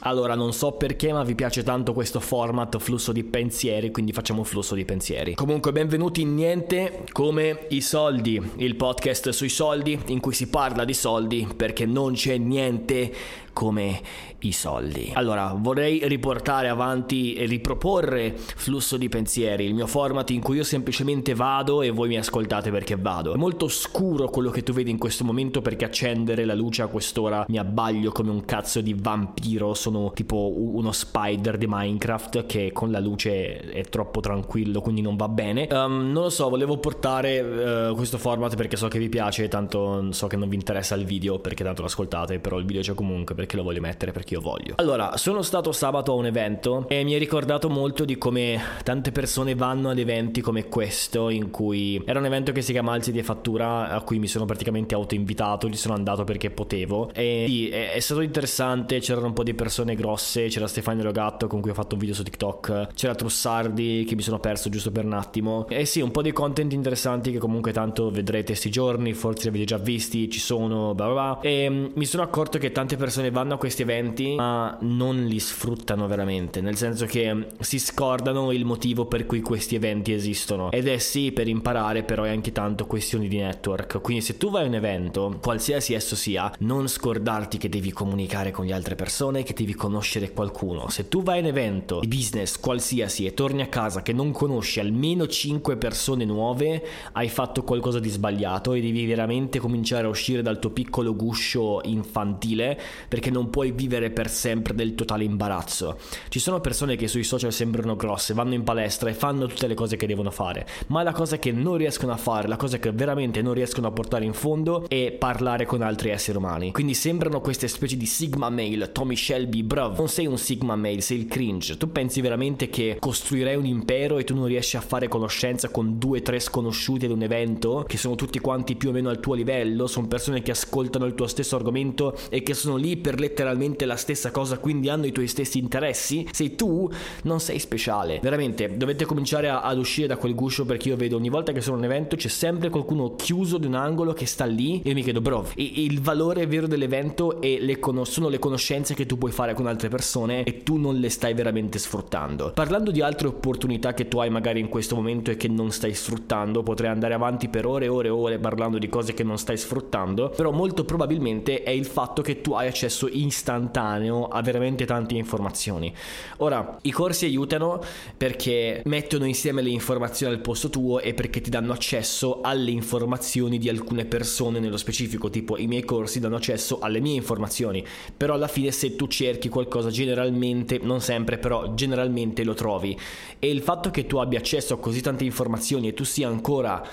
Allora, non so perché, ma vi piace tanto questo format flusso di pensieri, quindi facciamo un flusso di pensieri. Comunque, benvenuti in Niente come i soldi, il podcast sui soldi in cui si parla di soldi perché non c'è niente come i soldi. Allora, vorrei riportare avanti e riproporre Flusso di pensieri, il mio format in cui io semplicemente vado e voi mi ascoltate perché vado. È molto scuro quello che tu vedi in questo momento perché accendere la luce a quest'ora mi abbaglio come un cazzo di vampiro, sono tipo uno spider di Minecraft che con la luce è troppo tranquillo, quindi non va bene. Non lo so, volevo portare questo format perché so che vi piace, tanto so che non vi interessa il video perché tanto lo ascoltate, però il video c'è comunque perché lo voglio mettere, perché io voglio. Allora, sono stato sabato a un evento e mi è ricordato molto di come tante persone vanno ad eventi come questo, in cui era un evento che si chiama Alze fattura, a cui mi sono praticamente autoinvitato, lì sono andato perché potevo e sì, è stato interessante. C'erano un po' di persone grosse, c'era Stefania Logatto con cui ho fatto un video su TikTok, c'era Trussardi che mi sono perso giusto per un attimo e sì, un po' di content interessanti che comunque tanto vedrete sti giorni, forse li avete già visti, ci sono bla bla bla. E mi sono accorto che tante persone vanno a questi eventi ma non li sfruttano veramente, nel senso che si scordano il motivo per cui questi eventi esistono, ed è sì per imparare, però è anche tanto questioni di network. Quindi se tu vai a un evento, qualsiasi esso sia, non scordarti che devi comunicare con le altre persone, che devi conoscere qualcuno. Se tu vai a un evento di business qualsiasi e torni a casa che non conosci almeno 5 persone nuove, hai fatto qualcosa di sbagliato e devi veramente cominciare a uscire dal tuo piccolo guscio infantile, perché non puoi vivere per sempre del totale imbarazzo. Ci sono persone che sui social sembrano grosse, vanno in palestra e fanno tutte le cose che devono fare, ma la cosa che non riescono a fare, la cosa che veramente non riescono a portare in fondo è parlare con altri esseri umani. Quindi sembrano queste specie di sigma male, Tommy Shelby, bravo. Non sei un sigma male, sei il cringe. Tu pensi veramente che costruirei un impero e tu non riesci a fare conoscenza con 2 o 3 sconosciuti ad un evento che sono tutti quanti più o meno al tuo livello, sono persone che ascoltano il tuo stesso argomento e che sono lì per letteralmente la stessa cosa, quindi hanno i tuoi stessi interessi? Sei tu, non sei speciale. Veramente dovete cominciare ad uscire da quel guscio, perché io vedo ogni volta che sono a un evento c'è sempre qualcuno chiuso di un angolo che sta lì e mi chiedo, bro, il valore vero dell'evento e sono le conoscenze che tu puoi fare con altre persone e tu non le stai veramente sfruttando. Parlando di altre opportunità che tu hai magari in questo momento e che non stai sfruttando, potrei andare avanti per ore e ore e ore parlando di cose che non stai sfruttando, però molto probabilmente è il fatto che tu hai accesso istantaneo a veramente tante informazioni. Ora, i corsi aiutano perché mettono insieme le informazioni al posto tuo e perché ti danno accesso alle informazioni di alcune persone nello specifico, tipo i miei corsi danno accesso alle mie informazioni, però alla fine se tu cerchi qualcosa generalmente, non sempre però generalmente lo trovi, e il fatto che tu abbia accesso a così tante informazioni e tu sia ancora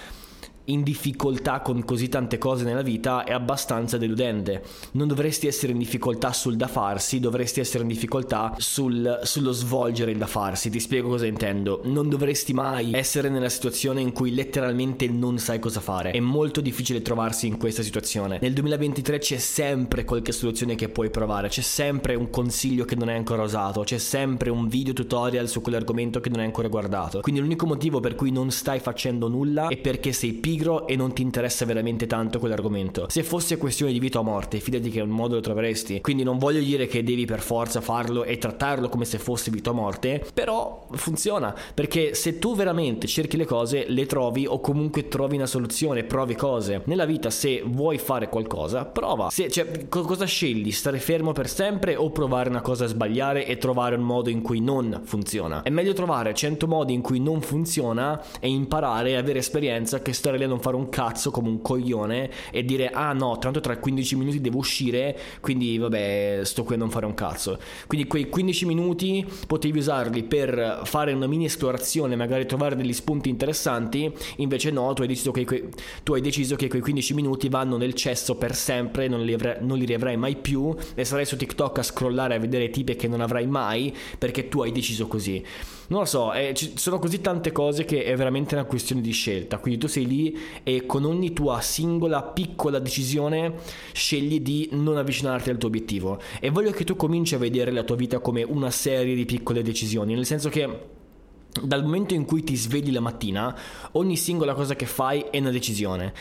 in difficoltà con così tante cose nella vita è abbastanza deludente. Non dovresti essere in difficoltà sul da farsi, dovresti essere in difficoltà sullo svolgere il da farsi. Ti spiego cosa intendo. Non dovresti mai essere nella situazione in cui letteralmente non sai cosa fare. È molto difficile trovarsi in questa situazione. Nel 2023 c'è sempre qualche soluzione che puoi provare, c'è sempre un consiglio che non è ancora usato, c'è sempre un video tutorial su quell'argomento che non è ancora guardato. Quindi l'unico motivo per cui non stai facendo nulla è perché sei e non ti interessa veramente tanto quell'argomento. Se fosse questione di vita o morte, fidati che un modo lo troveresti. Quindi non voglio dire che devi per forza farlo e trattarlo come se fosse vita o morte, però funziona, perché se tu veramente cerchi le cose le trovi, o comunque trovi una soluzione, provi cose. Nella vita, se vuoi fare qualcosa, prova. Cosa scegli? Stare fermo per sempre o provare una cosa, sbagliare e trovare un modo in cui non funziona? È meglio trovare 100 modi in cui non funziona e imparare e avere esperienza che stare a non fare un cazzo come un coglione e dire ah no, tanto tra 15 minuti devo uscire, quindi vabbè sto qui a non fare un cazzo. Quindi quei 15 minuti potevi usarli per fare una mini esplorazione, magari trovare degli spunti interessanti, invece no, tu hai deciso che quei 15 minuti vanno nel cesso per sempre, non li riavrai mai più e sarai su TikTok a scrollare a vedere tipe che non avrai mai perché tu hai deciso così. Non lo so, ci sono così tante cose che è veramente una questione di scelta. Quindi tu sei lì e con ogni tua singola piccola decisione scegli di non avvicinarti al tuo obiettivo. E voglio che tu cominci a vedere la tua vita come una serie di piccole decisioni, nel senso che dal momento in cui ti svegli la mattina, ogni singola cosa che fai è una decisione.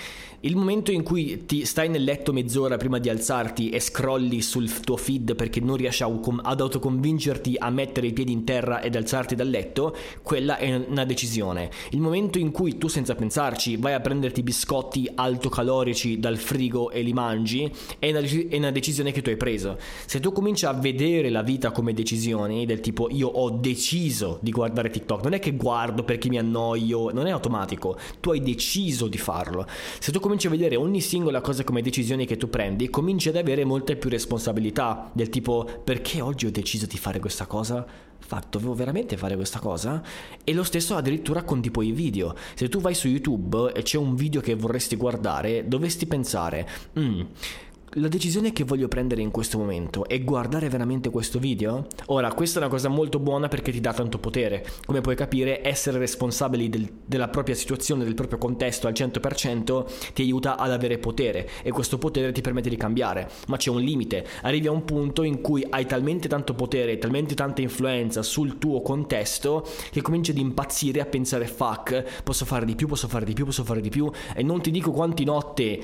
Il momento in cui ti stai nel letto mezz'ora prima di alzarti e scrolli sul tuo feed perché non riesci ad autoconvincerti a mettere i piedi in terra ed alzarti dal letto, quella è una decisione. Il momento in cui tu senza pensarci vai a prenderti biscotti altocalorici dal frigo e li mangi è una decisione che tu hai preso. Se tu cominci a vedere la vita come decisioni, del tipo io ho deciso di guardare TikTok, non è che guardo perché mi annoio, non è automatico, tu hai deciso di farlo. Se tu cominci a vedere ogni singola cosa come decisioni che tu prendi, cominci ad avere molte più responsabilità, del tipo perché oggi ho deciso di fare questa cosa? Dovevo veramente fare questa cosa? E lo stesso addirittura con tipo i video. Se tu vai su YouTube e c'è un video che vorresti guardare, dovresti pensare la decisione che voglio prendere in questo momento è guardare veramente questo video? Ora, questa è una cosa molto buona perché ti dà tanto potere. Come puoi capire, essere responsabili della propria situazione, del proprio contesto al 100% ti aiuta ad avere potere, e questo potere ti permette di cambiare. Ma c'è un limite. Arrivi a un punto in cui hai talmente tanto potere, talmente tanta influenza sul tuo contesto che cominci ad impazzire, a pensare fuck, posso fare di più. E non ti dico quanti notti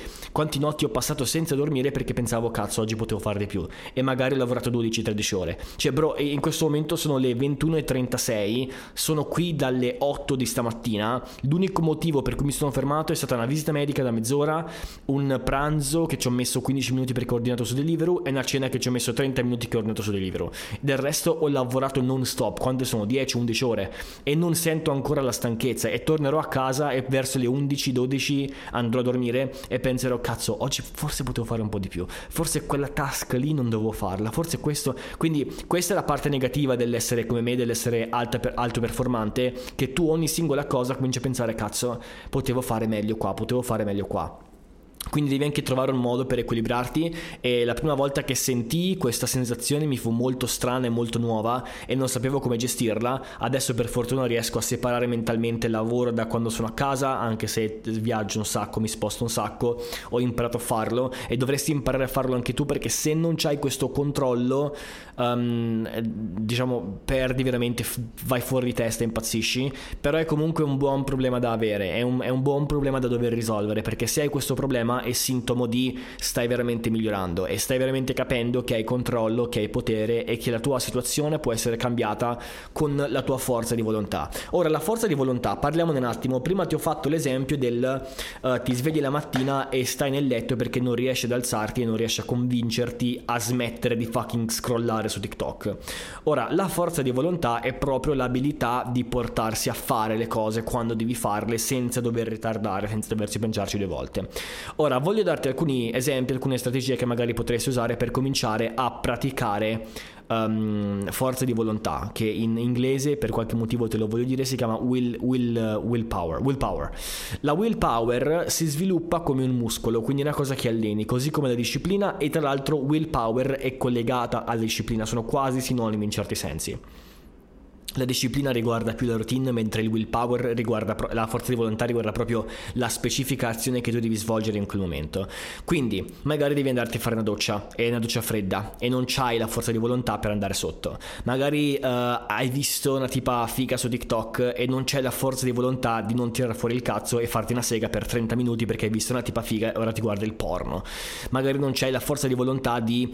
ho passato senza dormire perché pensavo cazzo oggi potevo fare di più, e magari ho lavorato 12-13 ore. Cioè bro, in questo momento sono le 21:36, sono qui dalle 8 di stamattina. L'unico motivo per cui mi sono fermato è stata una visita medica da mezz'ora, un pranzo che ci ho messo 15 minuti perché ho ordinato su Deliveroo, e una cena che ci ho messo 30 minuti che ho ordinato su Deliveroo. Del resto ho lavorato non stop, quante sono? 10-11 ore, e non sento ancora la stanchezza, e tornerò a casa e verso le 11-12 andrò a dormire e penserò cazzo oggi forse potevo fare un po' di più, forse quella task lì non dovevo farla, forse questo. Quindi questa è la parte negativa dell'essere come me, dell'essere alto performante, che tu ogni singola cosa cominci a pensare cazzo potevo fare meglio qua. Quindi devi anche trovare un modo per equilibrarti, e la prima volta che sentii questa sensazione mi fu molto strana e molto nuova e non sapevo come gestirla. Adesso per fortuna riesco a separare mentalmente lavoro da quando sono a casa, anche se viaggio un sacco, mi sposto un sacco, ho imparato a farlo e dovresti imparare a farlo anche tu, perché se non c'hai questo controllo perdi veramente, vai fuori di testa e impazzisci. Però è comunque un buon problema da avere, è un buon problema da dover risolvere, perché se hai questo problema è sintomo di stai veramente migliorando e stai veramente capendo che hai controllo, che hai potere e che la tua situazione può essere cambiata con la tua forza di volontà. Ora, la forza di volontà, parliamone un attimo. Prima ti ho fatto l'esempio del ti svegli la mattina e stai nel letto perché non riesci ad alzarti e non riesci a convincerti a smettere di fucking scrollare su TikTok. Ora, la forza di volontà è proprio l'abilità di portarsi a fare le cose quando devi farle, senza dover ritardare, senza doversi pensarci due volte. Ora voglio darti alcuni esempi, alcune strategie che magari potresti usare per cominciare a praticare forza di volontà, che in inglese per qualche motivo te lo voglio dire si chiama willpower. La willpower si sviluppa come un muscolo, quindi è una cosa che alleni, così come la disciplina, e tra l'altro willpower è collegata alla disciplina, sono quasi sinonimi in certi sensi. La disciplina riguarda più la routine, mentre il willpower riguarda la forza di volontà, riguarda proprio la specifica azione che tu devi svolgere in quel momento. Quindi magari devi andarti a fare una doccia, è una doccia fredda e non c'hai la forza di volontà per andare sotto. Magari hai visto una tipa figa su TikTok e non c'è la forza di volontà di non tirare fuori il cazzo e farti una sega per 30 minuti perché hai visto una tipa figa e ora ti guarda il porno. Magari non c'hai la forza di volontà di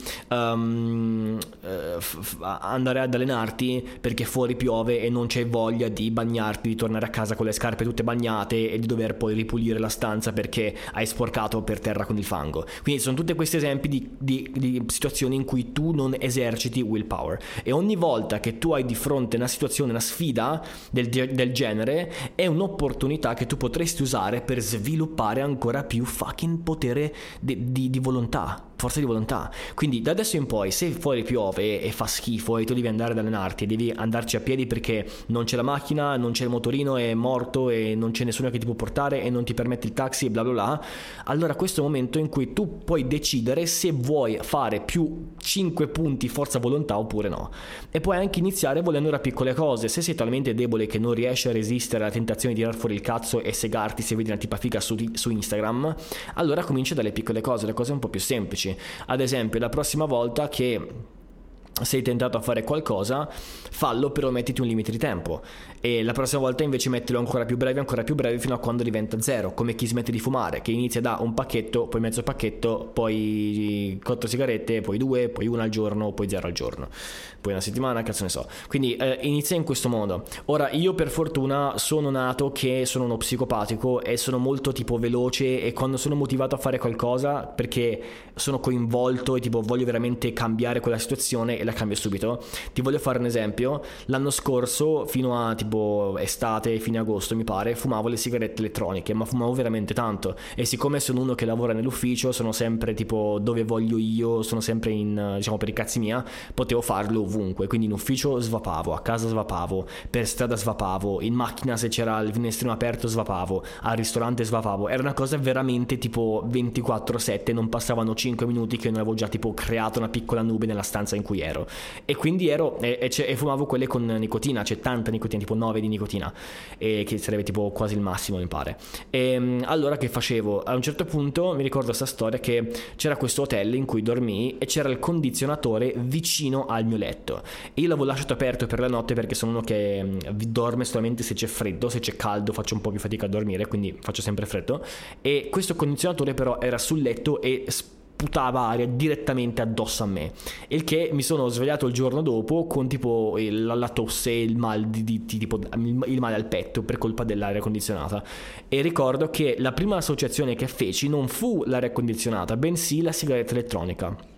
andare ad allenarti perché fuori piove e non c'è voglia di bagnarti, di tornare a casa con le scarpe tutte bagnate e di dover poi ripulire la stanza perché hai sporcato per terra con il fango. Quindi sono tutti questi esempi di situazioni in cui tu non eserciti willpower, e ogni volta che tu hai di fronte una situazione, una sfida del genere, è un'opportunità che tu potresti usare per sviluppare ancora più fucking potere di volontà, forza di volontà. Quindi da adesso in poi, se fuori piove e fa schifo e tu devi andare ad allenarti e devi andarci a piedi perché non c'è la macchina, non c'è il motorino, è morto e non c'è nessuno che ti può portare e non ti permette il taxi e bla bla bla, allora questo è un momento in cui tu puoi decidere se vuoi fare più 5 punti forza volontà oppure no. E puoi anche iniziare volendo da piccole cose. Se sei talmente debole che non riesci a resistere alla tentazione di tirar fuori il cazzo e segarti se vedi una tipa figa su Instagram, allora comincia dalle piccole cose, le cose un po' più semplici. Ad esempio, la prossima volta che sei tentato a fare qualcosa, fallo, però mettiti un limite di tempo, e la prossima volta invece mettilo ancora più breve, fino a quando diventa zero, come chi smette di fumare, che inizia da un pacchetto, poi mezzo pacchetto, poi 4 sigarette, poi 2, poi 1 al giorno, poi 0 al giorno, poi una settimana, cazzo ne so. Quindi inizia in questo modo. Ora, io per fortuna sono nato che sono uno psicopatico e sono molto tipo veloce, e quando sono motivato a fare qualcosa perché sono coinvolto e tipo voglio veramente cambiare quella situazione, la cambio subito. Ti voglio fare un esempio. L'anno scorso, fino a tipo estate, fine agosto mi pare, fumavo le sigarette elettroniche, ma fumavo veramente tanto, e siccome sono uno che lavora nell'ufficio, sono sempre tipo dove voglio io, sono sempre in, diciamo, per i cazzi mia, potevo farlo ovunque. Quindi in ufficio svapavo, a casa svapavo, per strada svapavo, in macchina se c'era il finestrino aperto svapavo, al ristorante svapavo. Era una cosa veramente tipo 24/7, non passavano 5 minuti che non avevo già tipo creato una piccola nube nella stanza in cui ero. E quindi ero e fumavo quelle con nicotina, c'è tanta nicotina, tipo 9 di nicotina, che sarebbe tipo quasi il massimo mi pare. E allora che facevo? A un certo punto mi ricordo sta storia che c'era questo hotel in cui dormii e c'era il condizionatore vicino al mio letto, e io l'avevo lasciato aperto per la notte, perché sono uno che dorme solamente se c'è freddo. Se c'è caldo faccio un po' più fatica a dormire, quindi faccio sempre freddo, e questo condizionatore però era sul letto e sputava aria direttamente addosso a me, il che mi sono svegliato il giorno dopo con tipo la tosse e il mal di tipo il male al petto per colpa dell'aria condizionata. E ricordo che la prima associazione che feci non fu l'aria condizionata, bensì la sigaretta elettronica.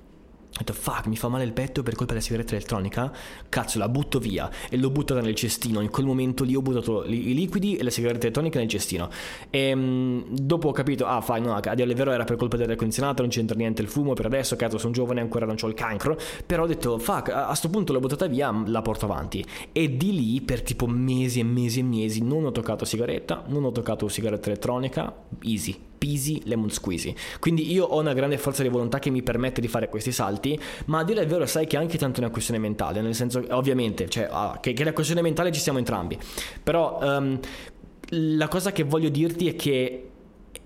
Ho detto fuck, mi fa male il petto per colpa della sigaretta elettronica, cazzo, la butto via, e l'ho buttata nel cestino. In quel momento lì ho buttato i liquidi e la sigaretta elettronica nel cestino, e dopo ho capito, ah fai, no, a dire il vero era per colpa dell'aria condizionata, non c'entra niente il fumo per adesso, cazzo sono giovane, ancora non c'ho il cancro. Però ho detto fuck, a sto punto l'ho buttata via, la porto avanti. E di lì per tipo mesi e mesi e mesi non ho toccato sigaretta, non ho toccato sigaretta elettronica, easy peasy lemon squeezy. Quindi io ho una grande forza di volontà che mi permette di fare questi salti, ma a dire il vero sai che anche tanto è una questione mentale, nel senso ovviamente, cioè che la questione mentale ci siamo entrambi, però la cosa che voglio dirti è che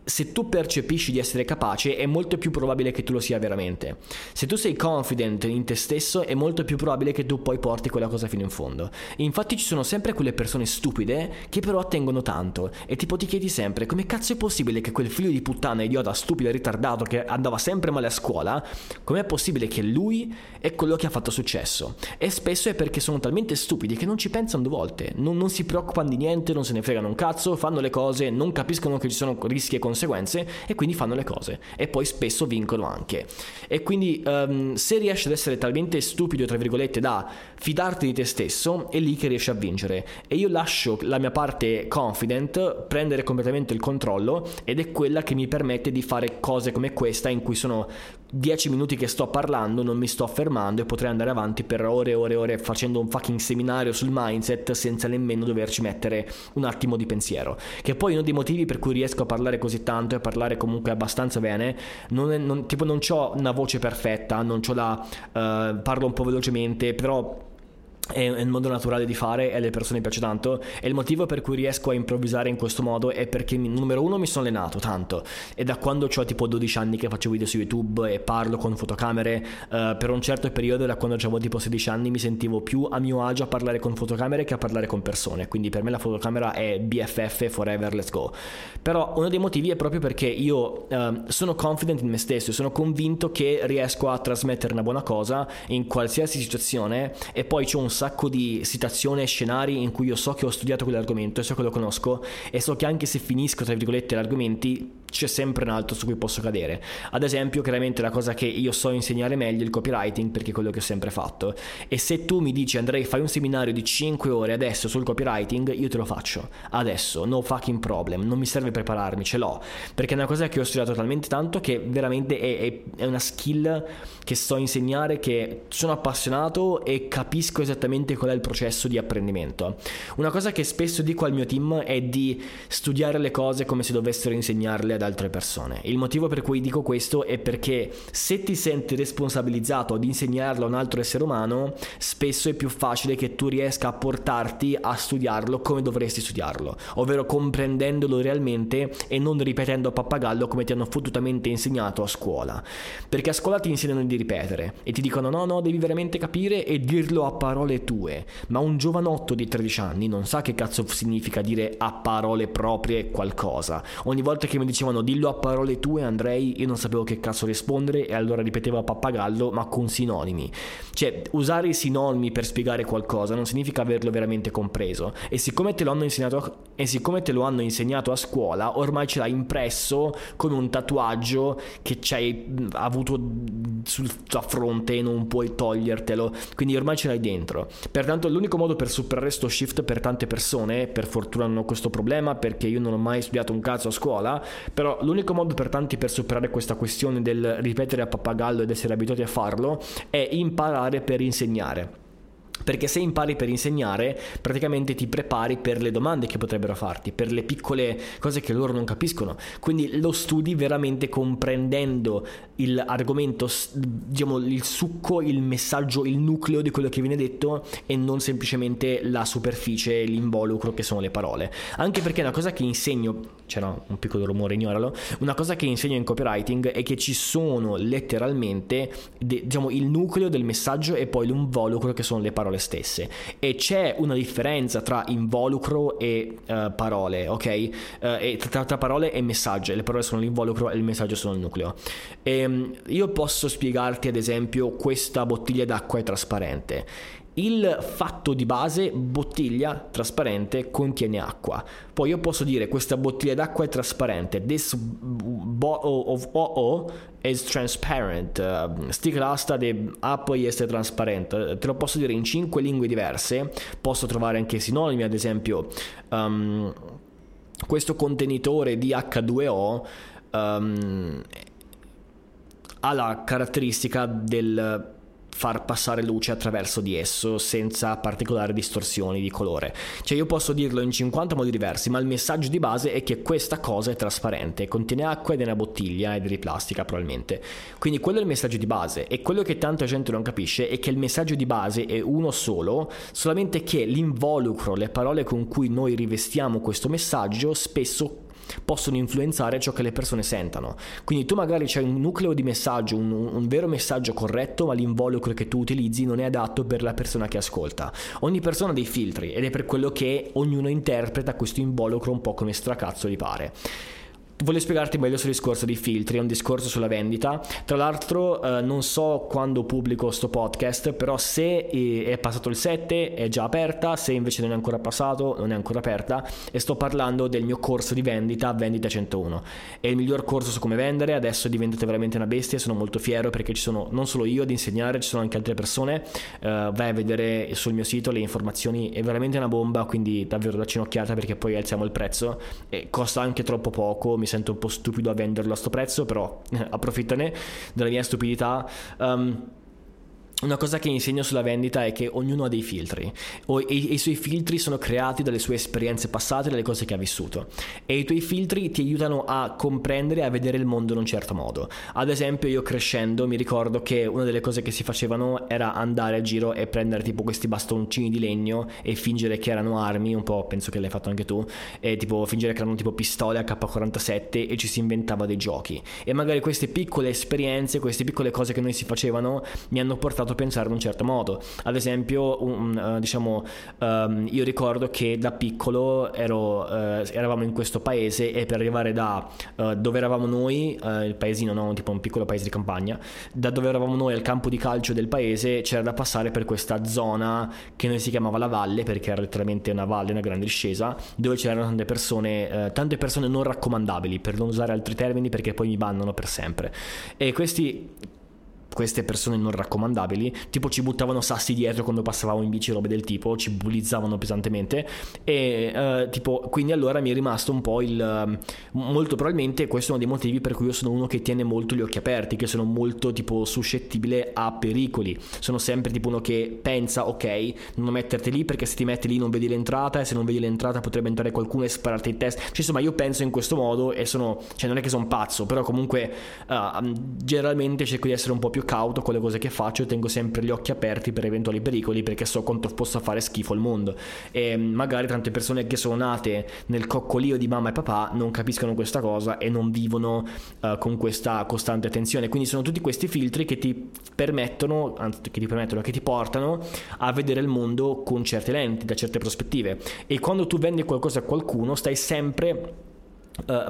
se tu percepisci di essere capace è molto più probabile che tu lo sia veramente. Se tu sei confident in te stesso è molto più probabile che tu poi porti quella cosa fino in fondo. Infatti ci sono sempre quelle persone stupide che però ottengono tanto, e tipo ti chiedi sempre come cazzo è possibile che quel figlio di puttana idiota, stupido, ritardato, che andava sempre male a scuola, com'è possibile che lui è quello che ha fatto successo. E spesso è perché sono talmente stupidi che non ci pensano due volte, non si preoccupano di niente, non se ne fregano un cazzo, fanno le cose, non capiscono che ci sono rischi e conseguenze, e quindi fanno le cose e poi spesso vincono anche. E quindi se riesci ad essere talmente stupido tra virgolette da fidarti di te stesso, è lì che riesci a vincere. E io lascio la mia parte confident prendere completamente il controllo, ed è quella che mi permette di fare cose come questa, in cui sono 10 minuti che sto parlando, non mi sto fermando, e potrei andare avanti per ore e ore e ore facendo un fucking seminario sul mindset senza nemmeno doverci mettere un attimo di pensiero. Che poi uno dei motivi per cui riesco a parlare così tanto e parlare comunque abbastanza bene tipo non c'ho una voce perfetta, non c'ho la parlo un po' velocemente, però è il modo naturale di fare e alle persone piace tanto. E il motivo per cui riesco a improvvisare in questo modo è perché numero uno mi sono allenato tanto, e da quando ho tipo 12 anni che faccio video su YouTube e parlo con fotocamere. Per un certo periodo, da quando avevo tipo 16 anni, mi sentivo più a mio agio a parlare con fotocamere che a parlare con persone, quindi per me la fotocamera è BFF forever, let's go. Però uno dei motivi è proprio perché io sono confident in me stesso, sono convinto che riesco a trasmettere una buona cosa in qualsiasi situazione, e poi c'ho un sacco di citazioni e scenari in cui io so che ho studiato quell'argomento e so che lo conosco, e so che anche se finisco tra virgolette gli argomenti c'è sempre un altro su cui posso cadere. Ad esempio, chiaramente la cosa che io so insegnare meglio è il copywriting, perché è quello che ho sempre fatto, e se tu mi dici Andrei fai un seminario di 5 ore adesso sul copywriting, io te lo faccio adesso, no fucking problem, non mi serve prepararmi, ce l'ho, perché è una cosa che ho studiato talmente tanto che veramente è una skill che so insegnare, che sono appassionato e capisco esattamente qual è il processo di apprendimento. Una cosa che spesso dico al mio team è di studiare le cose come se dovessero insegnarle da altre persone. Il motivo per cui dico questo è perché se ti senti responsabilizzato ad insegnarlo a un altro essere umano, spesso è più facile che tu riesca a portarti a studiarlo come dovresti studiarlo, ovvero comprendendolo realmente e non ripetendo a pappagallo come ti hanno fottutamente insegnato a scuola. Perché a scuola ti insegnano di ripetere e ti dicono no, devi veramente capire e dirlo a parole tue, ma un giovanotto di 13 anni non sa che cazzo significa dire a parole proprie qualcosa. Ogni volta che mi dicevano dillo a parole tue Andrei, io non sapevo che cazzo rispondere e allora ripetevo a pappagallo ma con sinonimi. Cioè, usare i sinonimi per spiegare qualcosa non significa averlo veramente compreso, e siccome te lo hanno insegnato a scuola ormai ce l'hai impresso come un tatuaggio che c'hai avuto sulla fronte e non puoi togliertelo, quindi ormai ce l'hai dentro. Pertanto l'unico modo per superare sto shift per tante persone, per fortuna non ho questo problema perché io non ho mai studiato un cazzo a scuola, però l'unico modo per tanti per superare questa questione del ripetere a pappagallo ed essere abituati a farlo è imparare per insegnare. Perché se impari per insegnare, praticamente ti prepari per le domande che potrebbero farti, per le piccole cose che loro non capiscono. Quindi lo studi veramente comprendendo l'argomento, diciamo il succo, il messaggio, il nucleo di quello che viene detto e non semplicemente la superficie, l'involucro che sono le parole. Anche perché una cosa che insegno, un piccolo rumore, ignoralo, una cosa che insegno in copywriting è che ci sono letteralmente, il nucleo del messaggio e poi l'involucro che sono le parole stesse, e c'è una differenza tra involucro e parole, ok? Tra parole e messaggio. Le parole sono l'involucro e il messaggio sono il nucleo. Io posso spiegarti ad esempio questa bottiglia d'acqua è trasparente. Il fatto di base, bottiglia trasparente contiene acqua. Poi io posso dire questa bottiglia d'acqua è trasparente. This bottle of OO is transparent. Sti clasta de acqua este transparente. Te lo posso dire in 5 lingue diverse. Posso trovare anche sinonimi, ad esempio questo contenitore di H2O ha la caratteristica del far passare luce attraverso di esso senza particolari distorsioni di colore. Cioè io posso dirlo in 50 modi diversi, ma il messaggio di base è che questa cosa è trasparente, contiene acqua ed è una bottiglia ed è di plastica probabilmente. Quindi quello è il messaggio di base, e quello che tanta gente non capisce è che il messaggio di base è uno solo, solamente che l'involucro, le parole con cui noi rivestiamo questo messaggio spesso possono influenzare ciò che le persone sentano. Quindi tu magari c'hai un nucleo di messaggio, un vero messaggio corretto, ma l'involucro che tu utilizzi non è adatto per la persona che ascolta. Ogni persona ha dei filtri ed è per quello che ognuno interpreta questo involucro un po' come stracazzo gli pare. Voglio spiegarti meglio sul discorso dei filtri, è un discorso sulla vendita. Tra l'altro non so quando pubblico sto podcast, però se è passato il 7 è già aperta, se invece non è ancora passato non è ancora aperta, e sto parlando del mio corso di vendita, Vendita 101. È il miglior corso su come vendere, adesso è diventato veramente una bestia, sono molto fiero perché ci sono non solo io ad insegnare, ci sono anche altre persone. Vai a vedere sul mio sito le informazioni, è veramente una bomba, quindi davvero dacci un'occhiata perché poi alziamo il prezzo e costa anche troppo poco, mi sento un po' stupido a venderlo a sto prezzo, però approfittane della mia stupidità. Una cosa che insegno sulla vendita è che ognuno ha dei filtri e i suoi filtri sono creati dalle sue esperienze passate, dalle cose che ha vissuto, e i tuoi filtri ti aiutano a comprendere e a vedere il mondo in un certo modo. Ad esempio io crescendo mi ricordo che una delle cose che si facevano era andare a giro e prendere tipo questi bastoncini di legno e fingere che erano armi, un po' penso che l'hai fatto anche tu, e tipo fingere che erano tipo pistole AK-47 e ci si inventava dei giochi, e magari queste piccole esperienze, queste piccole cose che noi si facevano mi hanno portato a pensare in un certo modo. Ad esempio io ricordo che da piccolo eravamo in questo paese e per arrivare da dove eravamo noi, il paesino, no, tipo un piccolo paese di campagna, da dove eravamo noi al campo di calcio del paese c'era da passare per questa zona che noi si chiamava la valle, perché era letteralmente una valle, una grande discesa dove c'erano tante persone non raccomandabili, per non usare altri termini perché poi mi bannano per sempre, e questi queste persone non raccomandabili, tipo ci buttavano sassi dietro quando passavamo in bici, robe del tipo, ci bullizzavano pesantemente e tipo, quindi allora mi è rimasto un po' molto probabilmente questo è uno dei motivi per cui io sono uno che tiene molto gli occhi aperti, che sono molto tipo suscettibile a pericoli, sono sempre tipo uno che pensa ok, non metterti lì perché se ti metti lì non vedi l'entrata e se non vedi l'entrata potrebbe entrare qualcuno e spararti in testa, cioè insomma io penso in questo modo e sono, cioè non è che sono pazzo, però comunque generalmente cerco di essere un po' più cauto con le cose che faccio e tengo sempre gli occhi aperti per eventuali pericoli perché so quanto possa fare schifo il mondo e magari tante persone che sono nate nel coccolio di mamma e papà non capiscono questa cosa e non vivono con questa costante attenzione, quindi sono tutti questi filtri che che ti portano a vedere il mondo con certe lenti, da certe prospettive, e quando tu vendi qualcosa a qualcuno stai sempre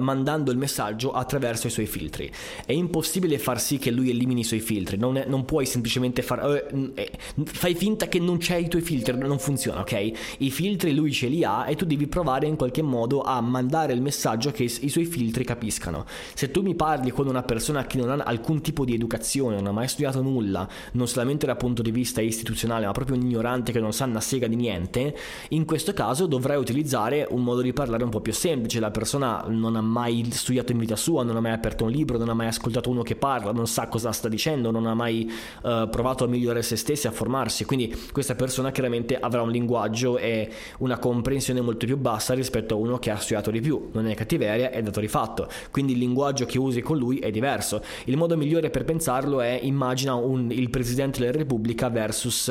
mandando il messaggio attraverso i suoi filtri. È impossibile far sì che lui elimini i suoi filtri, non puoi semplicemente fai finta che non c'è i tuoi filtri, non funziona, ok? I filtri lui ce li ha e tu devi provare in qualche modo a mandare il messaggio che i suoi filtri capiscano. Se tu mi parli con una persona che non ha alcun tipo di educazione, non ha mai studiato nulla, non solamente dal punto di vista istituzionale, ma proprio un ignorante che non sa una sega di niente, in questo caso dovrai utilizzare un modo di parlare un po' più semplice. La persona non ha mai studiato in vita sua, non ha mai aperto un libro, non ha mai ascoltato uno che parla, non sa cosa sta dicendo, non ha mai provato a migliorare se stessi, a formarsi, quindi questa persona chiaramente avrà un linguaggio e una comprensione molto più bassa rispetto a uno che ha studiato di più. Non è cattiveria, è dato di fatto, quindi il linguaggio che usi con lui è diverso. Il modo migliore per pensarlo è immagina il presidente della Repubblica versus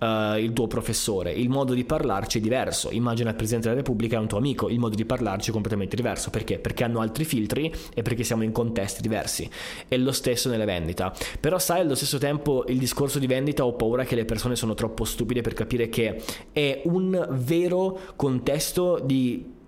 il tuo professore, il modo di parlarci è diverso, immagina il presidente della Repubblica è un tuo amico, il modo di parlarci è completamente diverso. Perché? Perché hanno altri filtri e perché siamo in contesti diversi. È lo stesso nella vendita, però sai, allo stesso tempo il discorso di vendita ho paura che le persone sono troppo stupide per capire che è un vero contesto di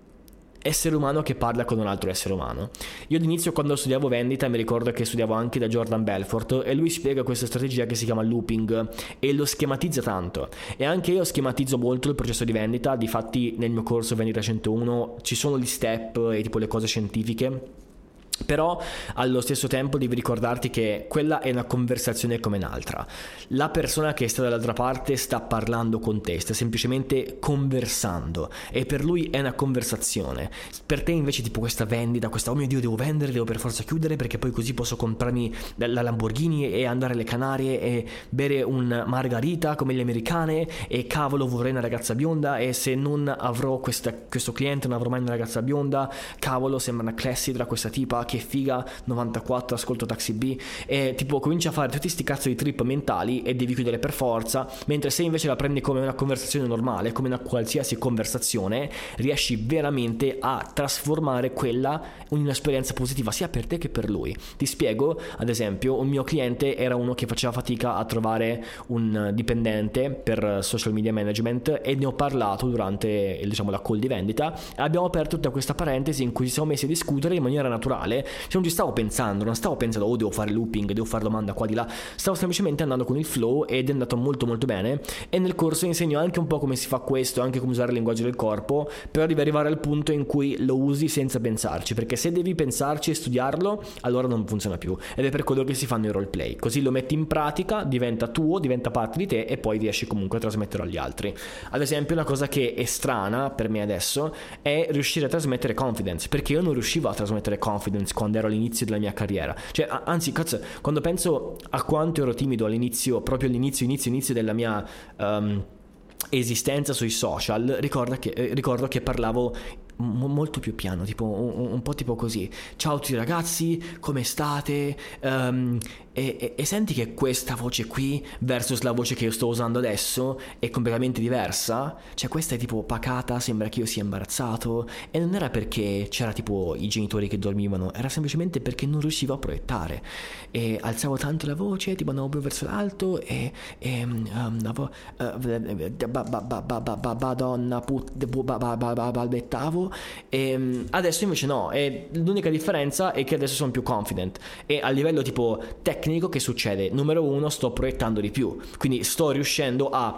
essere umano che parla con un altro essere umano. Io all'inizio, quando studiavo vendita, mi ricordo che studiavo anche da Jordan Belfort e lui spiega questa strategia che si chiama looping e lo schematizza tanto, e anche io schematizzo molto il processo di vendita. Difatti nel mio corso Vendita 101 ci sono gli step e tipo le cose scientifiche, però allo stesso tempo devi ricordarti che quella è una conversazione come un'altra. La persona che sta dall'altra parte sta parlando con te, sta semplicemente conversando e per lui è una conversazione. Per te invece tipo questa vendita, questa oh mio Dio devo vendere, devo per forza chiudere perché poi così posso comprarmi la Lamborghini e andare alle Canarie e bere un margarita come le americane e cavolo vorrei una ragazza bionda e se non avrò questo cliente non avrò mai una ragazza bionda, cavolo sembra una clessidra questa tipa, che figa, 94, ascolto Taxi B, e tipo comincia a fare tutti sti cazzo di trip mentali e devi chiudere per forza. Mentre se invece la prendi come una conversazione normale, come una qualsiasi conversazione, riesci veramente a trasformare quella in un'esperienza positiva sia per te che per lui. Ti spiego, ad esempio, un mio cliente era uno che faceva fatica a trovare un dipendente per social media management e ne ho parlato durante la call di vendita. Abbiamo aperto tutta questa parentesi in cui ci siamo messi a discutere in maniera naturale. Cioè non ci stavo pensando, oh devo fare looping, devo fare domanda qua di là, stavo semplicemente andando con il flow ed è andato molto molto bene. E nel corso insegno anche un po' come si fa questo, anche come usare il linguaggio del corpo, però devi arrivare al punto in cui lo usi senza pensarci, perché se devi pensarci e studiarlo allora non funziona più, ed è per quello che si fanno i roleplay, così lo metti in pratica, diventa tuo, diventa parte di te e poi riesci comunque a trasmetterlo agli altri. Ad esempio una cosa che è strana per me adesso è riuscire a trasmettere confidence, perché io non riuscivo a trasmettere confidence quando ero all'inizio della mia carriera, cioè quando penso a quanto ero timido all'inizio, proprio all'inizio della mia esistenza sui social, ricordo che parlavo molto più piano, tipo un po' tipo così: ciao a tutti ragazzi, come state? E senti che questa voce qui versus la voce che io sto usando adesso è completamente diversa, cioè questa è tipo pacata, sembra che io sia imbarazzato, e non era perché c'era tipo i genitori che dormivano, era semplicemente perché non riuscivo a proiettare e alzavo tanto la voce, tipo andavo più verso l'alto e madonna balbettavo. E adesso invece no, e l'unica differenza è che adesso sono più confident. E a livello tipo tecnico che succede? Numero uno, sto proiettando di più, quindi sto riuscendo a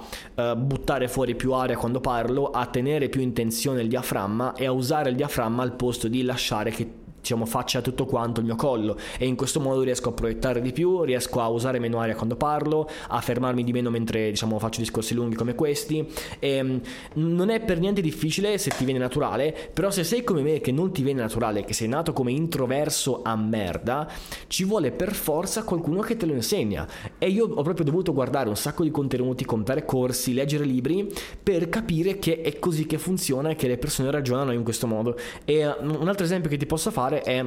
buttare fuori più aria quando parlo, a tenere più in tensione il diaframma e a usare il diaframma al posto di lasciare che diciamo, faccia tutto quanto il mio collo, e in questo modo riesco a proiettare di più, riesco a usare meno aria quando parlo, a fermarmi di meno mentre, diciamo, faccio discorsi lunghi come questi. E non è per niente difficile se ti viene naturale, però se sei come me che non ti viene naturale, che sei nato come introverso a merda, ci vuole per forza qualcuno che te lo insegna. E io ho proprio dovuto guardare un sacco di contenuti, comprare corsi, leggere libri per capire che è così che funziona e che le persone ragionano in questo modo. E un altro esempio che ti posso fare è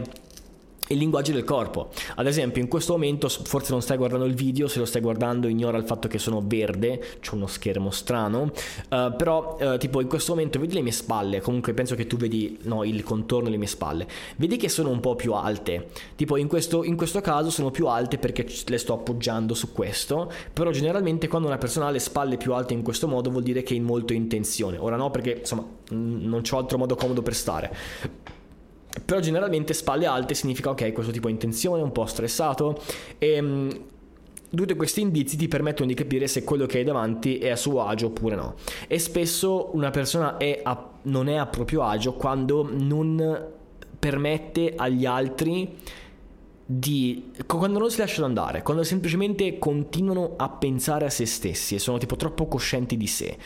il linguaggio del corpo. Ad esempio, in questo momento forse non stai guardando il video, se lo stai guardando ignora il fatto che sono verde, c'è uno schermo strano, però tipo in questo momento vedi le mie spalle, comunque penso che tu vedi, no, il contorno delle mie spalle, vedi che sono un po' più alte, tipo in questo caso sono più alte perché le sto appoggiando su questo, però generalmente quando una persona ha le spalle più alte in questo modo vuol dire che è molto in tensione. Ora no, perché insomma non c'ho altro modo comodo per stare, però generalmente spalle alte significa ok, questo tipo di intenzione, un po' stressato, e tutti questi indizi ti permettono di capire se quello che hai davanti è a suo agio oppure no. E spesso una persona non è a proprio agio quando non permette agli altri quando non si lasciano andare, quando semplicemente continuano a pensare a se stessi e sono tipo troppo coscienti di sé.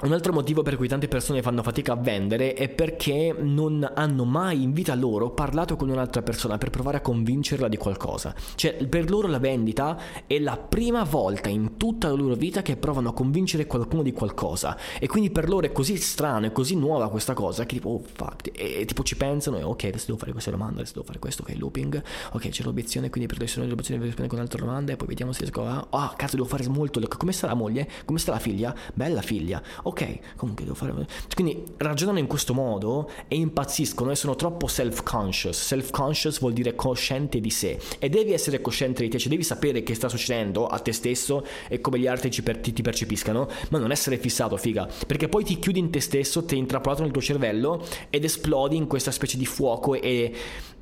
Un altro motivo per cui tante persone fanno fatica a vendere è perché non hanno mai in vita loro parlato con un'altra persona per provare a convincerla di qualcosa. Cioè, per loro la vendita è la prima volta in tutta la loro vita che provano a convincere qualcuno di qualcosa, e quindi per loro è così strano e così nuova questa cosa che tipo, oh fuck, e tipo ci pensano e ok, adesso devo fare questa domanda, adesso devo fare questo, ok, looping, ok, c'è l'obiezione, quindi per l'obiezione devo rispondere con un'altra domanda e poi vediamo se riesco a... ah, cazzo, devo fare molto, come sta la moglie, come sta la figlia, bella figlia, ok, comunque devo fare... Quindi ragionano in questo modo e impazziscono e sono troppo self-conscious. Self-conscious vuol dire cosciente di sé, e devi essere cosciente di te, cioè devi sapere che sta succedendo a te stesso e come gli altri ti percepiscano, ma non essere fissato, figa, perché poi ti chiudi in te stesso, ti è intrappolato nel tuo cervello ed esplodi in questa specie di fuoco e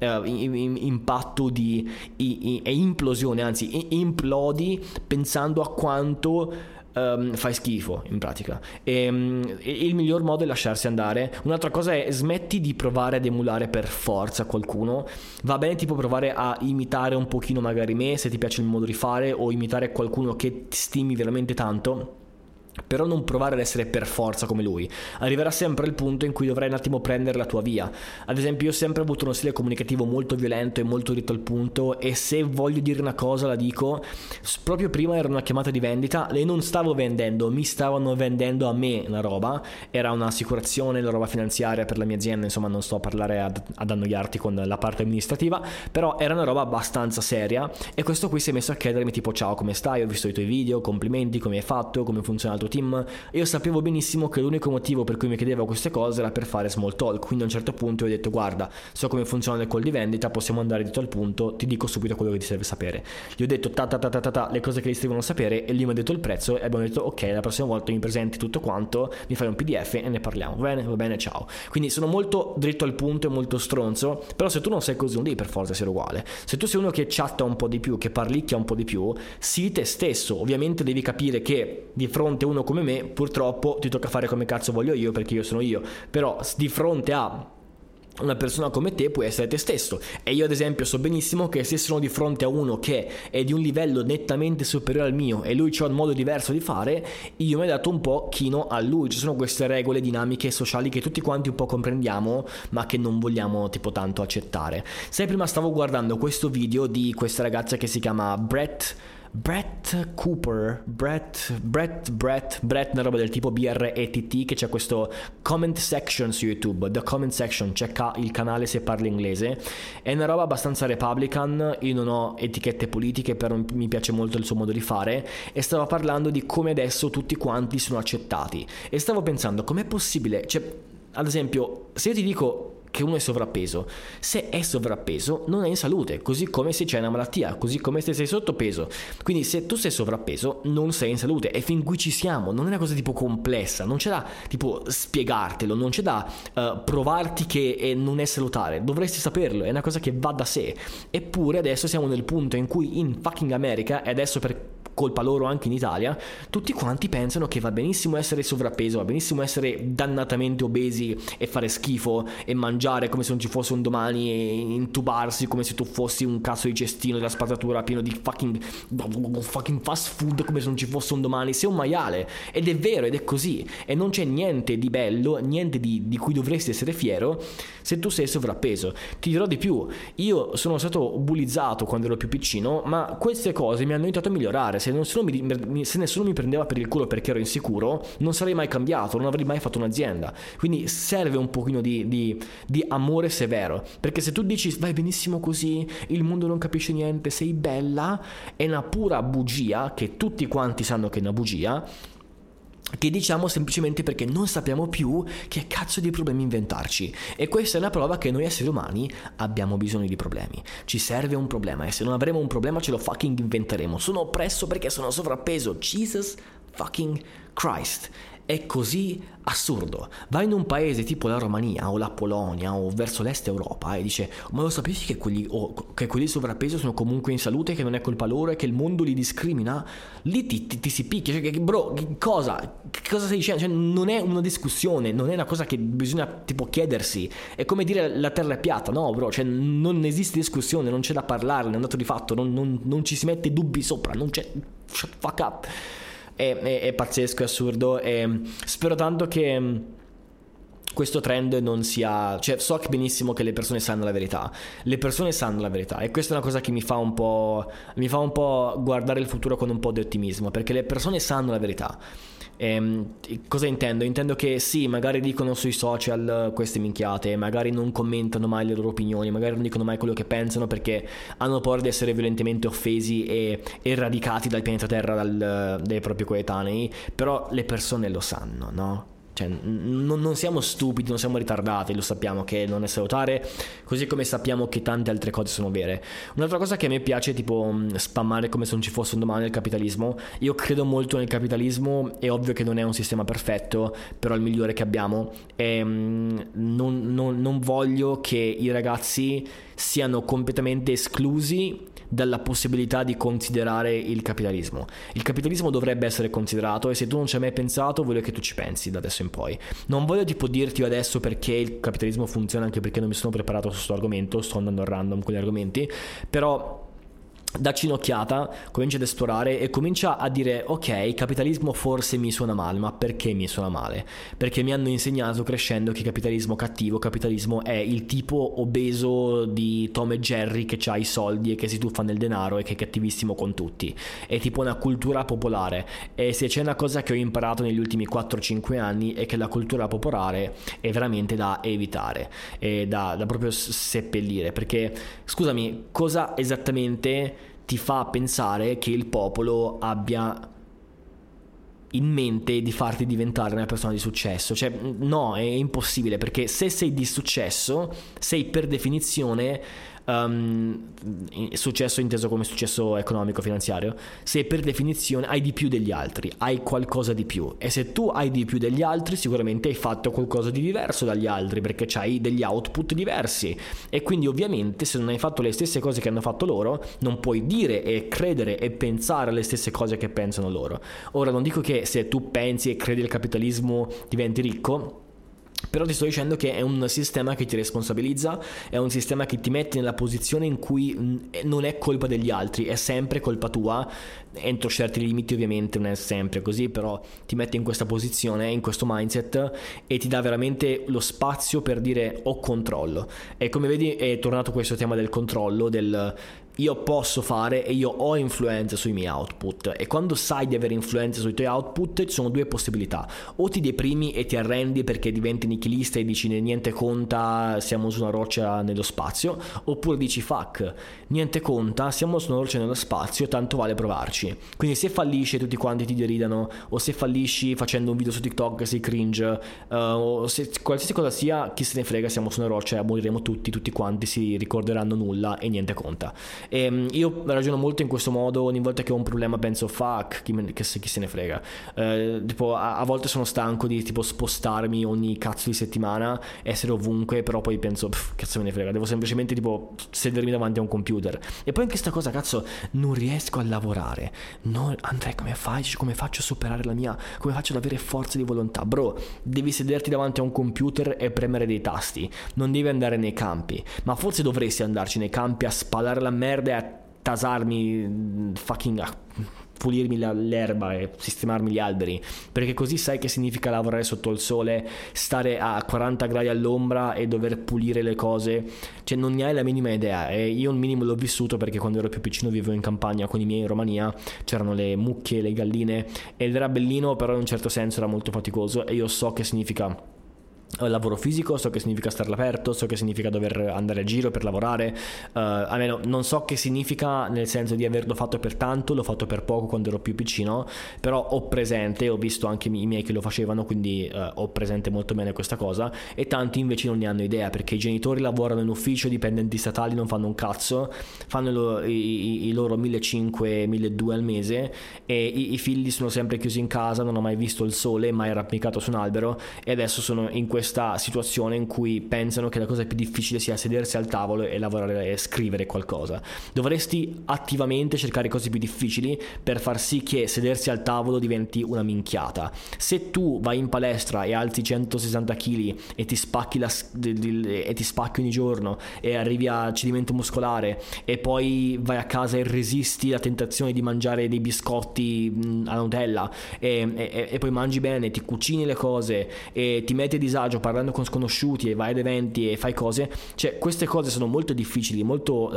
impatto di... e implosione, anzi implodi pensando a quanto... fai schifo in pratica. E il miglior modo è lasciarsi andare. Un'altra cosa è smetti di provare ad emulare per forza qualcuno. Va bene tipo provare a imitare un pochino magari me, se ti piace il modo di fare, o imitare qualcuno che stimi veramente tanto, però non provare ad essere per forza come lui. Arriverà sempre il punto in cui dovrai un attimo prendere la tua via. Ad esempio, io ho sempre avuto uno stile comunicativo molto violento e molto dritto al punto, e se voglio dire una cosa la dico. Proprio prima era una chiamata di vendita e non stavo vendendo, mi stavano vendendo a me una roba, era un'assicurazione, la roba finanziaria per la mia azienda, insomma non sto a parlare ad annoiarti con la parte amministrativa, però era una roba abbastanza seria, e questo qui si è messo a chiedermi tipo ciao, come stai, ho visto i tuoi video, complimenti, come hai fatto, come funziona il tuo team. Io sapevo benissimo che l'unico motivo per cui mi chiedeva queste cose era per fare small talk, quindi a un certo punto ho detto guarda, so come funzionano le call di vendita, possiamo andare dritto al punto, ti dico subito quello che ti serve sapere. Gli ho detto le cose che gli devono sapere, e lì mi ha detto il prezzo e abbiamo detto ok, la prossima volta mi presenti tutto quanto, mi fai un PDF e ne parliamo. Va bene, ciao. Quindi sono molto dritto al punto e molto stronzo, però se tu non sei così non devi per forza essere uguale. Se tu sei uno che chatta un po' di più, che parlicchia un po' di più, sii te stesso. Ovviamente devi capire che di fronte a uno come me purtroppo ti tocca fare come cazzo voglio io, perché io sono io, però di fronte a una persona come te puoi essere te stesso. E io ad esempio so benissimo che se sono di fronte a uno che è di un livello nettamente superiore al mio e lui c'ha un modo diverso di fare, io mi ho dato un po' chino a lui. Ci sono queste regole dinamiche sociali che tutti quanti un po' comprendiamo ma che non vogliamo tipo tanto accettare. Se prima stavo guardando questo video di questa ragazza che si chiama Brett Cooper, una roba del tipo BRETT, che c'è questo comment section su YouTube, the comment section, c'è il canale se parla inglese, è una roba abbastanza Republican, io non ho etichette politiche però mi piace molto il suo modo di fare, e stava parlando di come adesso tutti quanti sono accettati, e stavo pensando com'è possibile, cioè ad esempio se io ti dico che uno è sovrappeso, se è sovrappeso non è in salute, così come se c'è una malattia, così come se sei sottopeso. Quindi se tu sei sovrappeso non sei in salute, e fin qui ci siamo, non è una cosa tipo complessa, non c'è da tipo spiegartelo, non c'è da provarti che non è salutare, dovresti saperlo, è una cosa che va da sé. Eppure adesso siamo nel punto in cui in fucking America, e adesso per colpa loro anche in Italia, tutti quanti pensano che va benissimo essere sovrappeso, va benissimo essere dannatamente obesi e fare schifo e mangiare come se non ci fosse un domani e intubarsi come se tu fossi un cazzo di cestino della spazzatura pieno di fucking fast food, come se non ci fosse un domani, sei un maiale, ed è vero, ed è così, e non c'è niente di bello, niente di cui dovresti essere fiero se tu sei sovrappeso. Ti dirò di più, io sono stato bullizzato quando ero più piccino, ma queste cose mi hanno aiutato a migliorare. Se nessuno mi prendeva per il culo perché ero insicuro, non sarei mai cambiato, non avrei mai fatto un'azienda. Quindi serve un pochino di amore severo, perché se tu dici vai benissimo così, il mondo non capisce niente, sei bella, è una pura bugia, che tutti quanti sanno che è una bugia, che diciamo semplicemente perché non sappiamo più che cazzo di problemi inventarci. E questa è una prova che noi esseri umani abbiamo bisogno di problemi, ci serve un problema, e se non avremo un problema ce lo fucking inventeremo. Sono oppresso perché sono sovrappeso, Jesus fucking Christ, è così assurdo. Vai in un paese tipo la Romania o la Polonia o verso l'est Europa e dice ma lo sapevi che quelli sovrappeso sono comunque in salute, che non è colpa loro e che il mondo li discrimina? Lì ti si picchia, cioè, bro, cosa stai dicendo? Cioè, non è una discussione, non è una cosa che bisogna tipo chiedersi, è come dire la terra è piatta, no bro, cioè non esiste discussione, non c'è da parlarne, è un dato di fatto, non ci si mette dubbi sopra, non c'è, shut fuck up. È pazzesco, è assurdo, e spero tanto che questo trend non sia, cioè so benissimo che le persone sanno la verità, e questa è una cosa che mi fa un po' guardare il futuro con un po' di ottimismo, perché le persone sanno la verità. Cosa intendo? Intendo che sì, magari dicono sui social queste minchiate, magari non commentano mai le loro opinioni, magari non dicono mai quello che pensano perché hanno paura di essere violentemente offesi e eradicati dal pianeta Terra dai propri coetanei, però le persone lo sanno, no? Cioè, non siamo stupidi, non siamo ritardati, lo sappiamo che non è salutare, così come sappiamo che tante altre cose sono vere. Un'altra cosa che a me piace tipo spammare come se non ci fosse un domani, il capitalismo. Io credo molto nel capitalismo, è ovvio che non è un sistema perfetto, però è il migliore che abbiamo, e non voglio che i ragazzi siano completamente esclusi dalla possibilità di considerare il capitalismo. Il capitalismo dovrebbe essere considerato, e se tu non ci hai mai pensato voglio che tu ci pensi da adesso in poi. Non voglio tipo dirti adesso perché il capitalismo funziona, anche perché non mi sono preparato su questo argomento, sto andando a random con gli argomenti, però dacci un'occhiata, comincia ad esplorare e comincia a dire ok, capitalismo forse mi suona male, ma perché mi suona male? Perché mi hanno insegnato crescendo che capitalismo cattivo, capitalismo è il tipo obeso di Tom e Jerry che ha i soldi e che si tuffa nel denaro e che è cattivissimo con tutti, è tipo una cultura popolare. E se c'è una cosa che ho imparato negli ultimi 4-5 anni è che la cultura popolare è veramente da evitare, è da proprio seppellire, perché scusami, cosa esattamente ti fa pensare che il popolo abbia in mente di farti diventare una persona di successo? Cioè no, è impossibile, perché se sei di successo sei per definizione successo inteso come successo economico finanziario, se per definizione hai di più degli altri, hai qualcosa di più, e se tu hai di più degli altri sicuramente hai fatto qualcosa di diverso dagli altri perché c'hai degli output diversi, e quindi ovviamente se non hai fatto le stesse cose che hanno fatto loro non puoi dire e credere e pensare alle stesse cose che pensano loro. Ora non dico che se tu pensi e credi al capitalismo diventi ricco, però ti sto dicendo che è un sistema che ti responsabilizza, è un sistema che ti mette nella posizione in cui non è colpa degli altri, è sempre colpa tua, entro certi limiti ovviamente, non è sempre così, però ti mette in questa posizione, in questo mindset, e ti dà veramente lo spazio per dire ho controllo. E come vedi è tornato questo tema del controllo, del io posso fare e io ho influenza sui miei output, e quando sai di avere influenza sui tuoi output ci sono due possibilità: o ti deprimi e ti arrendi perché diventi nichilista e dici niente conta, siamo su una roccia nello spazio, oppure dici fuck, niente conta, siamo su una roccia nello spazio, tanto vale provarci. Quindi se fallisci tutti quanti ti deridano, o se fallisci facendo un video su TikTok sei cringe, o se qualsiasi cosa sia, chi se ne frega, siamo su una roccia, moriremo tutti quanti, si ricorderanno nulla e niente conta. E io ragiono molto in questo modo. Ogni volta che ho un problema penso fuck, chi se ne frega, tipo a volte sono stanco di tipo spostarmi ogni cazzo di settimana, essere ovunque, però poi penso cazzo me ne frega, devo semplicemente tipo sedermi davanti a un computer. E poi anche sta cosa, cazzo, non riesco a lavorare, no, Andrei, come faccio a superare la mia, come faccio ad avere forza di volontà? Bro, devi sederti davanti a un computer e premere dei tasti, non devi andare nei campi. Ma forse dovresti andarci nei campi a spalare la merda e a tasarmi, fucking a pulirmi l'erba e sistemarmi gli alberi, perché così sai che significa lavorare sotto il sole, stare a 40 gradi all'ombra e dover pulire le cose. Cioè non ne hai la minima idea. E io un minimo l'ho vissuto, perché quando ero più piccino vivevo in campagna con i miei in Romania, c'erano le mucche, le galline, ed era bellino, però in un certo senso era molto faticoso. E io so che significa lavoro fisico, so che significa stare all'aperto, so che significa dover andare a giro per lavorare, almeno non so che significa nel senso di averlo fatto per tanto, l'ho fatto per poco quando ero più piccino, però ho presente, ho visto anche i miei che lo facevano, quindi ho presente molto bene questa cosa. E tanti invece non ne hanno idea, perché i genitori lavorano in ufficio, dipendenti statali, non fanno un cazzo, fanno i loro 1.500-1.200 al mese, e i figli sono sempre chiusi in casa, non ho mai visto il sole, mai arrampicato su un albero, e adesso sono in questa situazione in cui pensano che la cosa più difficile sia sedersi al tavolo e lavorare e scrivere qualcosa. Dovresti attivamente cercare cose più difficili per far sì che sedersi al tavolo diventi una minchiata. Se tu vai in palestra e alzi 160 kg e ti spacchi ogni giorno e arrivi a cedimento muscolare, e poi vai a casa e resisti la tentazione di mangiare dei biscotti alla Nutella, e poi mangi bene, ti cucini le cose e ti metti a disagio parlando con sconosciuti e vai ad eventi e fai cose, cioè queste cose sono molto difficili, molto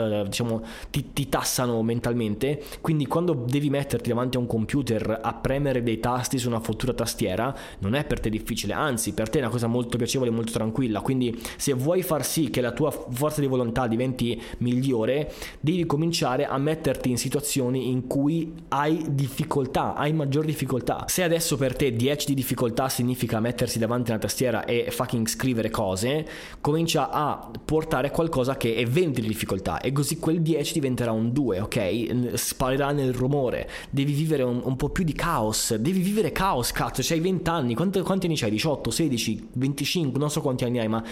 ti tassano mentalmente. Quindi quando devi metterti davanti a un computer a premere dei tasti su una fottuta tastiera, non è per te difficile, anzi per te è una cosa molto piacevole, molto tranquilla. Quindi se vuoi far sì che la tua forza di volontà diventi migliore, devi cominciare a metterti in situazioni in cui hai difficoltà, hai maggior difficoltà. Se adesso per te 10 di difficoltà significa mettersi davanti a una tastiera e fucking scrivere cose, comincia a portare qualcosa che è 20 di difficoltà, e così quel 10 diventerà un 2, ok? Sparirà nel rumore. Devi vivere un po' più di caos, devi vivere caos, cazzo. C'hai 20 anni, quanti anni c'hai? 18, 16, 25, non so quanti anni hai, ma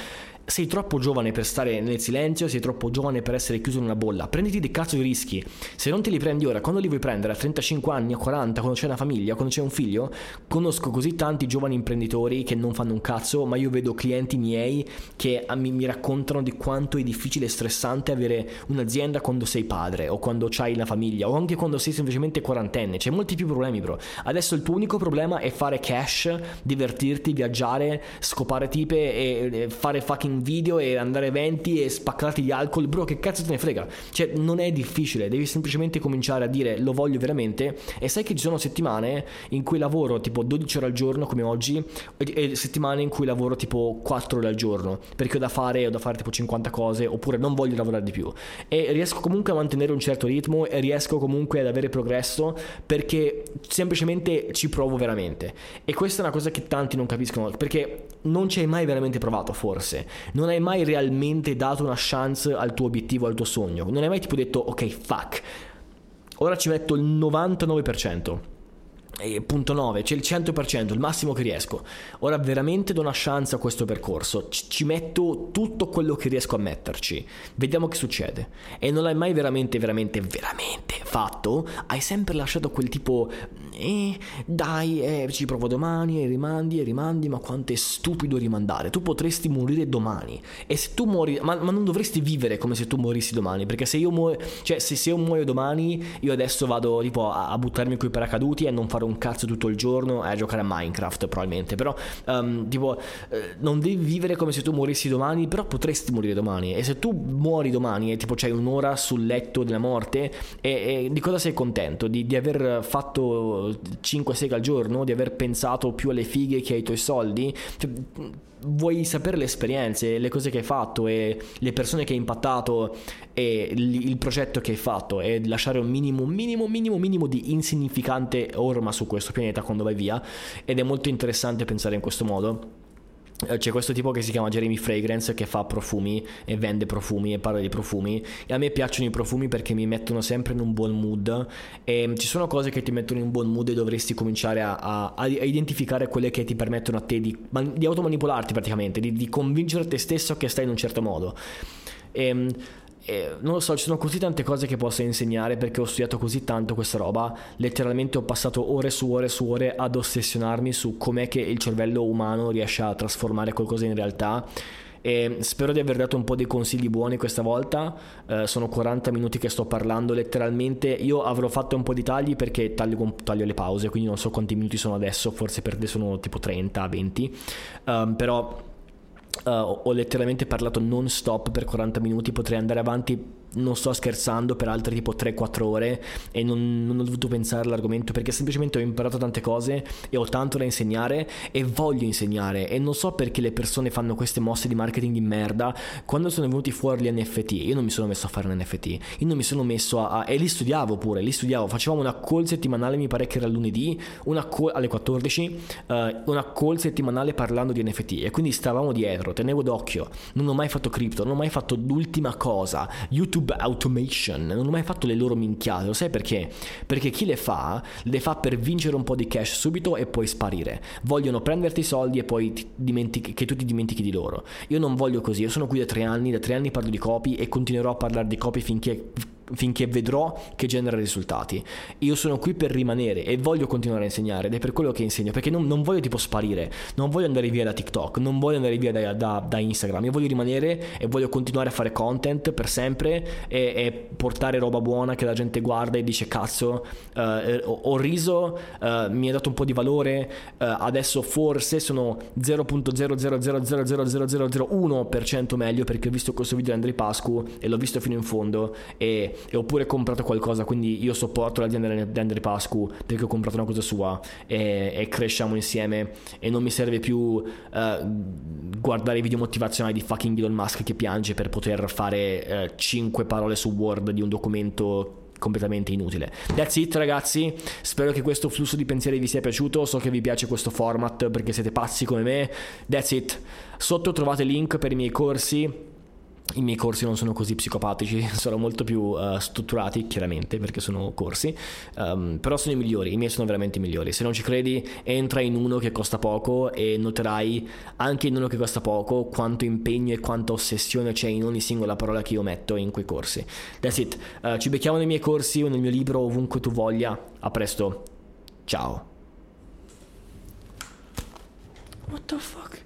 sei troppo giovane per stare nel silenzio, sei troppo giovane per essere chiuso in una bolla. Prenditi dei cazzo di rischi. Se non te li prendi ora, quando li vuoi prendere? A 35 anni, a 40, quando c'è una famiglia, quando c'è un figlio? Conosco così tanti giovani imprenditori che non fanno un cazzo, ma io vedo clienti miei che mi raccontano di quanto è difficile e stressante avere un'azienda quando sei padre, o quando c'hai la famiglia, o anche quando sei semplicemente quarantenne. C'è molti più problemi, bro. Adesso il tuo unico problema è fare cash, divertirti, viaggiare, scopare tipe e fare fucking video e andare a eventi e spaccarti di alcol. Bro, che cazzo te ne frega? Cioè non è difficile, devi semplicemente cominciare a dire lo voglio veramente. E sai che ci sono settimane in cui lavoro tipo 12 ore al giorno come oggi, e settimane in cui lavoro tipo 4 ore al giorno, perché ho da fare tipo 50 cose, oppure non voglio lavorare di più, e riesco comunque a mantenere un certo ritmo e riesco comunque ad avere progresso, perché semplicemente ci provo veramente. E questa è una cosa che tanti non capiscono, perché non ci hai mai veramente provato, forse non hai mai realmente dato una chance al tuo obiettivo, al tuo sogno, non hai mai tipo detto ok fuck, ora ci metto il 99%, punto 9, c'è il 100%, il massimo che riesco. Ora veramente do una chance a questo percorso, ci metto tutto quello che riesco a metterci, vediamo che succede. E non l'hai mai veramente fatto, hai sempre lasciato quel tipo dai, ci provo domani, e rimandi. Ma quanto è stupido rimandare, tu potresti morire domani, e se tu muori, ma non dovresti vivere come se tu morissi domani, perché se io muoio, cioè se io muoio domani, io adesso vado tipo a buttarmi coi paracaduti e non fare un cazzo tutto il giorno, a giocare a Minecraft probabilmente. Però non devi vivere come se tu morissi domani, però potresti morire domani. E se tu muori domani e tipo c'hai un'ora sul letto della morte, e di cosa sei contento? Di aver fatto 5 seghe al giorno, di aver pensato più alle fighe che ai tuoi soldi? Cioè, vuoi sapere le esperienze, le cose che hai fatto e le persone che hai impattato e il progetto che hai fatto, e lasciare un minimo di insignificante orma su questo pianeta quando vai via. Ed è molto interessante pensare in questo modo. C'è questo tipo che si chiama Jeremy Fragrance, che fa profumi e vende profumi e parla di profumi, e a me piacciono i profumi perché mi mettono sempre in un buon mood, e ci sono cose che ti mettono in un buon mood e dovresti cominciare a identificare quelle che ti permettono a te di automanipolarti praticamente, di convincere te stesso che stai in un certo modo. Non lo so, ci sono così tante cose che posso insegnare perché ho studiato così tanto questa roba, letteralmente ho passato ore su ore su ore ad ossessionarmi su com'è che il cervello umano riesce a trasformare qualcosa in realtà, e spero di aver dato un po' dei consigli buoni questa volta. Sono 40 minuti che sto parlando letteralmente, io avrò fatto un po' di tagli perché taglio le pause, quindi non so quanti minuti sono adesso, forse per te sono tipo 30-20, però... ho letteralmente parlato non stop per 40 minuti, potrei andare avanti, non sto scherzando, per altre tipo 3-4 ore e non ho dovuto pensare all'argomento perché semplicemente ho imparato tante cose e ho tanto da insegnare e voglio insegnare, e non so perché le persone fanno queste mosse di marketing di merda. Quando sono venuti fuori gli NFT, io non mi sono messo a fare un NFT, io non mi sono messo e li studiavo, facevamo una call settimanale, mi pare che era lunedì, una call alle 14, una call settimanale parlando di NFT, e quindi stavamo dietro, tenevo d'occhio, non ho mai fatto crypto, non ho mai fatto l'ultima cosa, YouTube Automation, non ho mai fatto le loro minchiate. Lo sai perché? Perché chi le fa per vincere un po' di cash subito e poi sparire, vogliono prenderti i soldi e poi che tu ti dimentichi di loro. Io non voglio così, io sono qui da tre anni parlo di copy e continuerò a parlare di copy finché vedrò che genera risultati. Io sono qui per rimanere e voglio continuare a insegnare, ed è per quello che insegno, perché non voglio tipo sparire, non voglio andare via da TikTok, non voglio andare via da Instagram, io voglio rimanere e voglio continuare a fare content per sempre e portare roba buona che la gente guarda e dice cazzo, ho riso, mi ha dato un po' di valore, adesso forse sono 0.000000001% meglio perché ho visto questo video di Andrei Pascu e l'ho visto fino in fondo e ho pure comprato qualcosa, quindi io sopporto l'azienda di Andrei Pascu perché ho comprato una cosa sua e cresciamo insieme, e non mi serve più guardare i video motivazionali di fucking Elon Musk che piange per poter fare 5 parole su Word di un documento completamente inutile. That's it ragazzi, spero che questo flusso di pensieri vi sia piaciuto, so che vi piace questo format perché siete pazzi come me. That's it, sotto trovate link per i miei corsi non sono così psicopatici, sono molto più strutturati chiaramente perché sono corsi, però sono i miei sono veramente i migliori. Se non ci credi, entra in uno che costa poco e noterai anche in uno che costa poco quanto impegno e quanta ossessione c'è in ogni singola parola che io metto in quei corsi. That's it, ci becchiamo nei miei corsi o nel mio libro, ovunque tu voglia. A presto, ciao. What the fuck?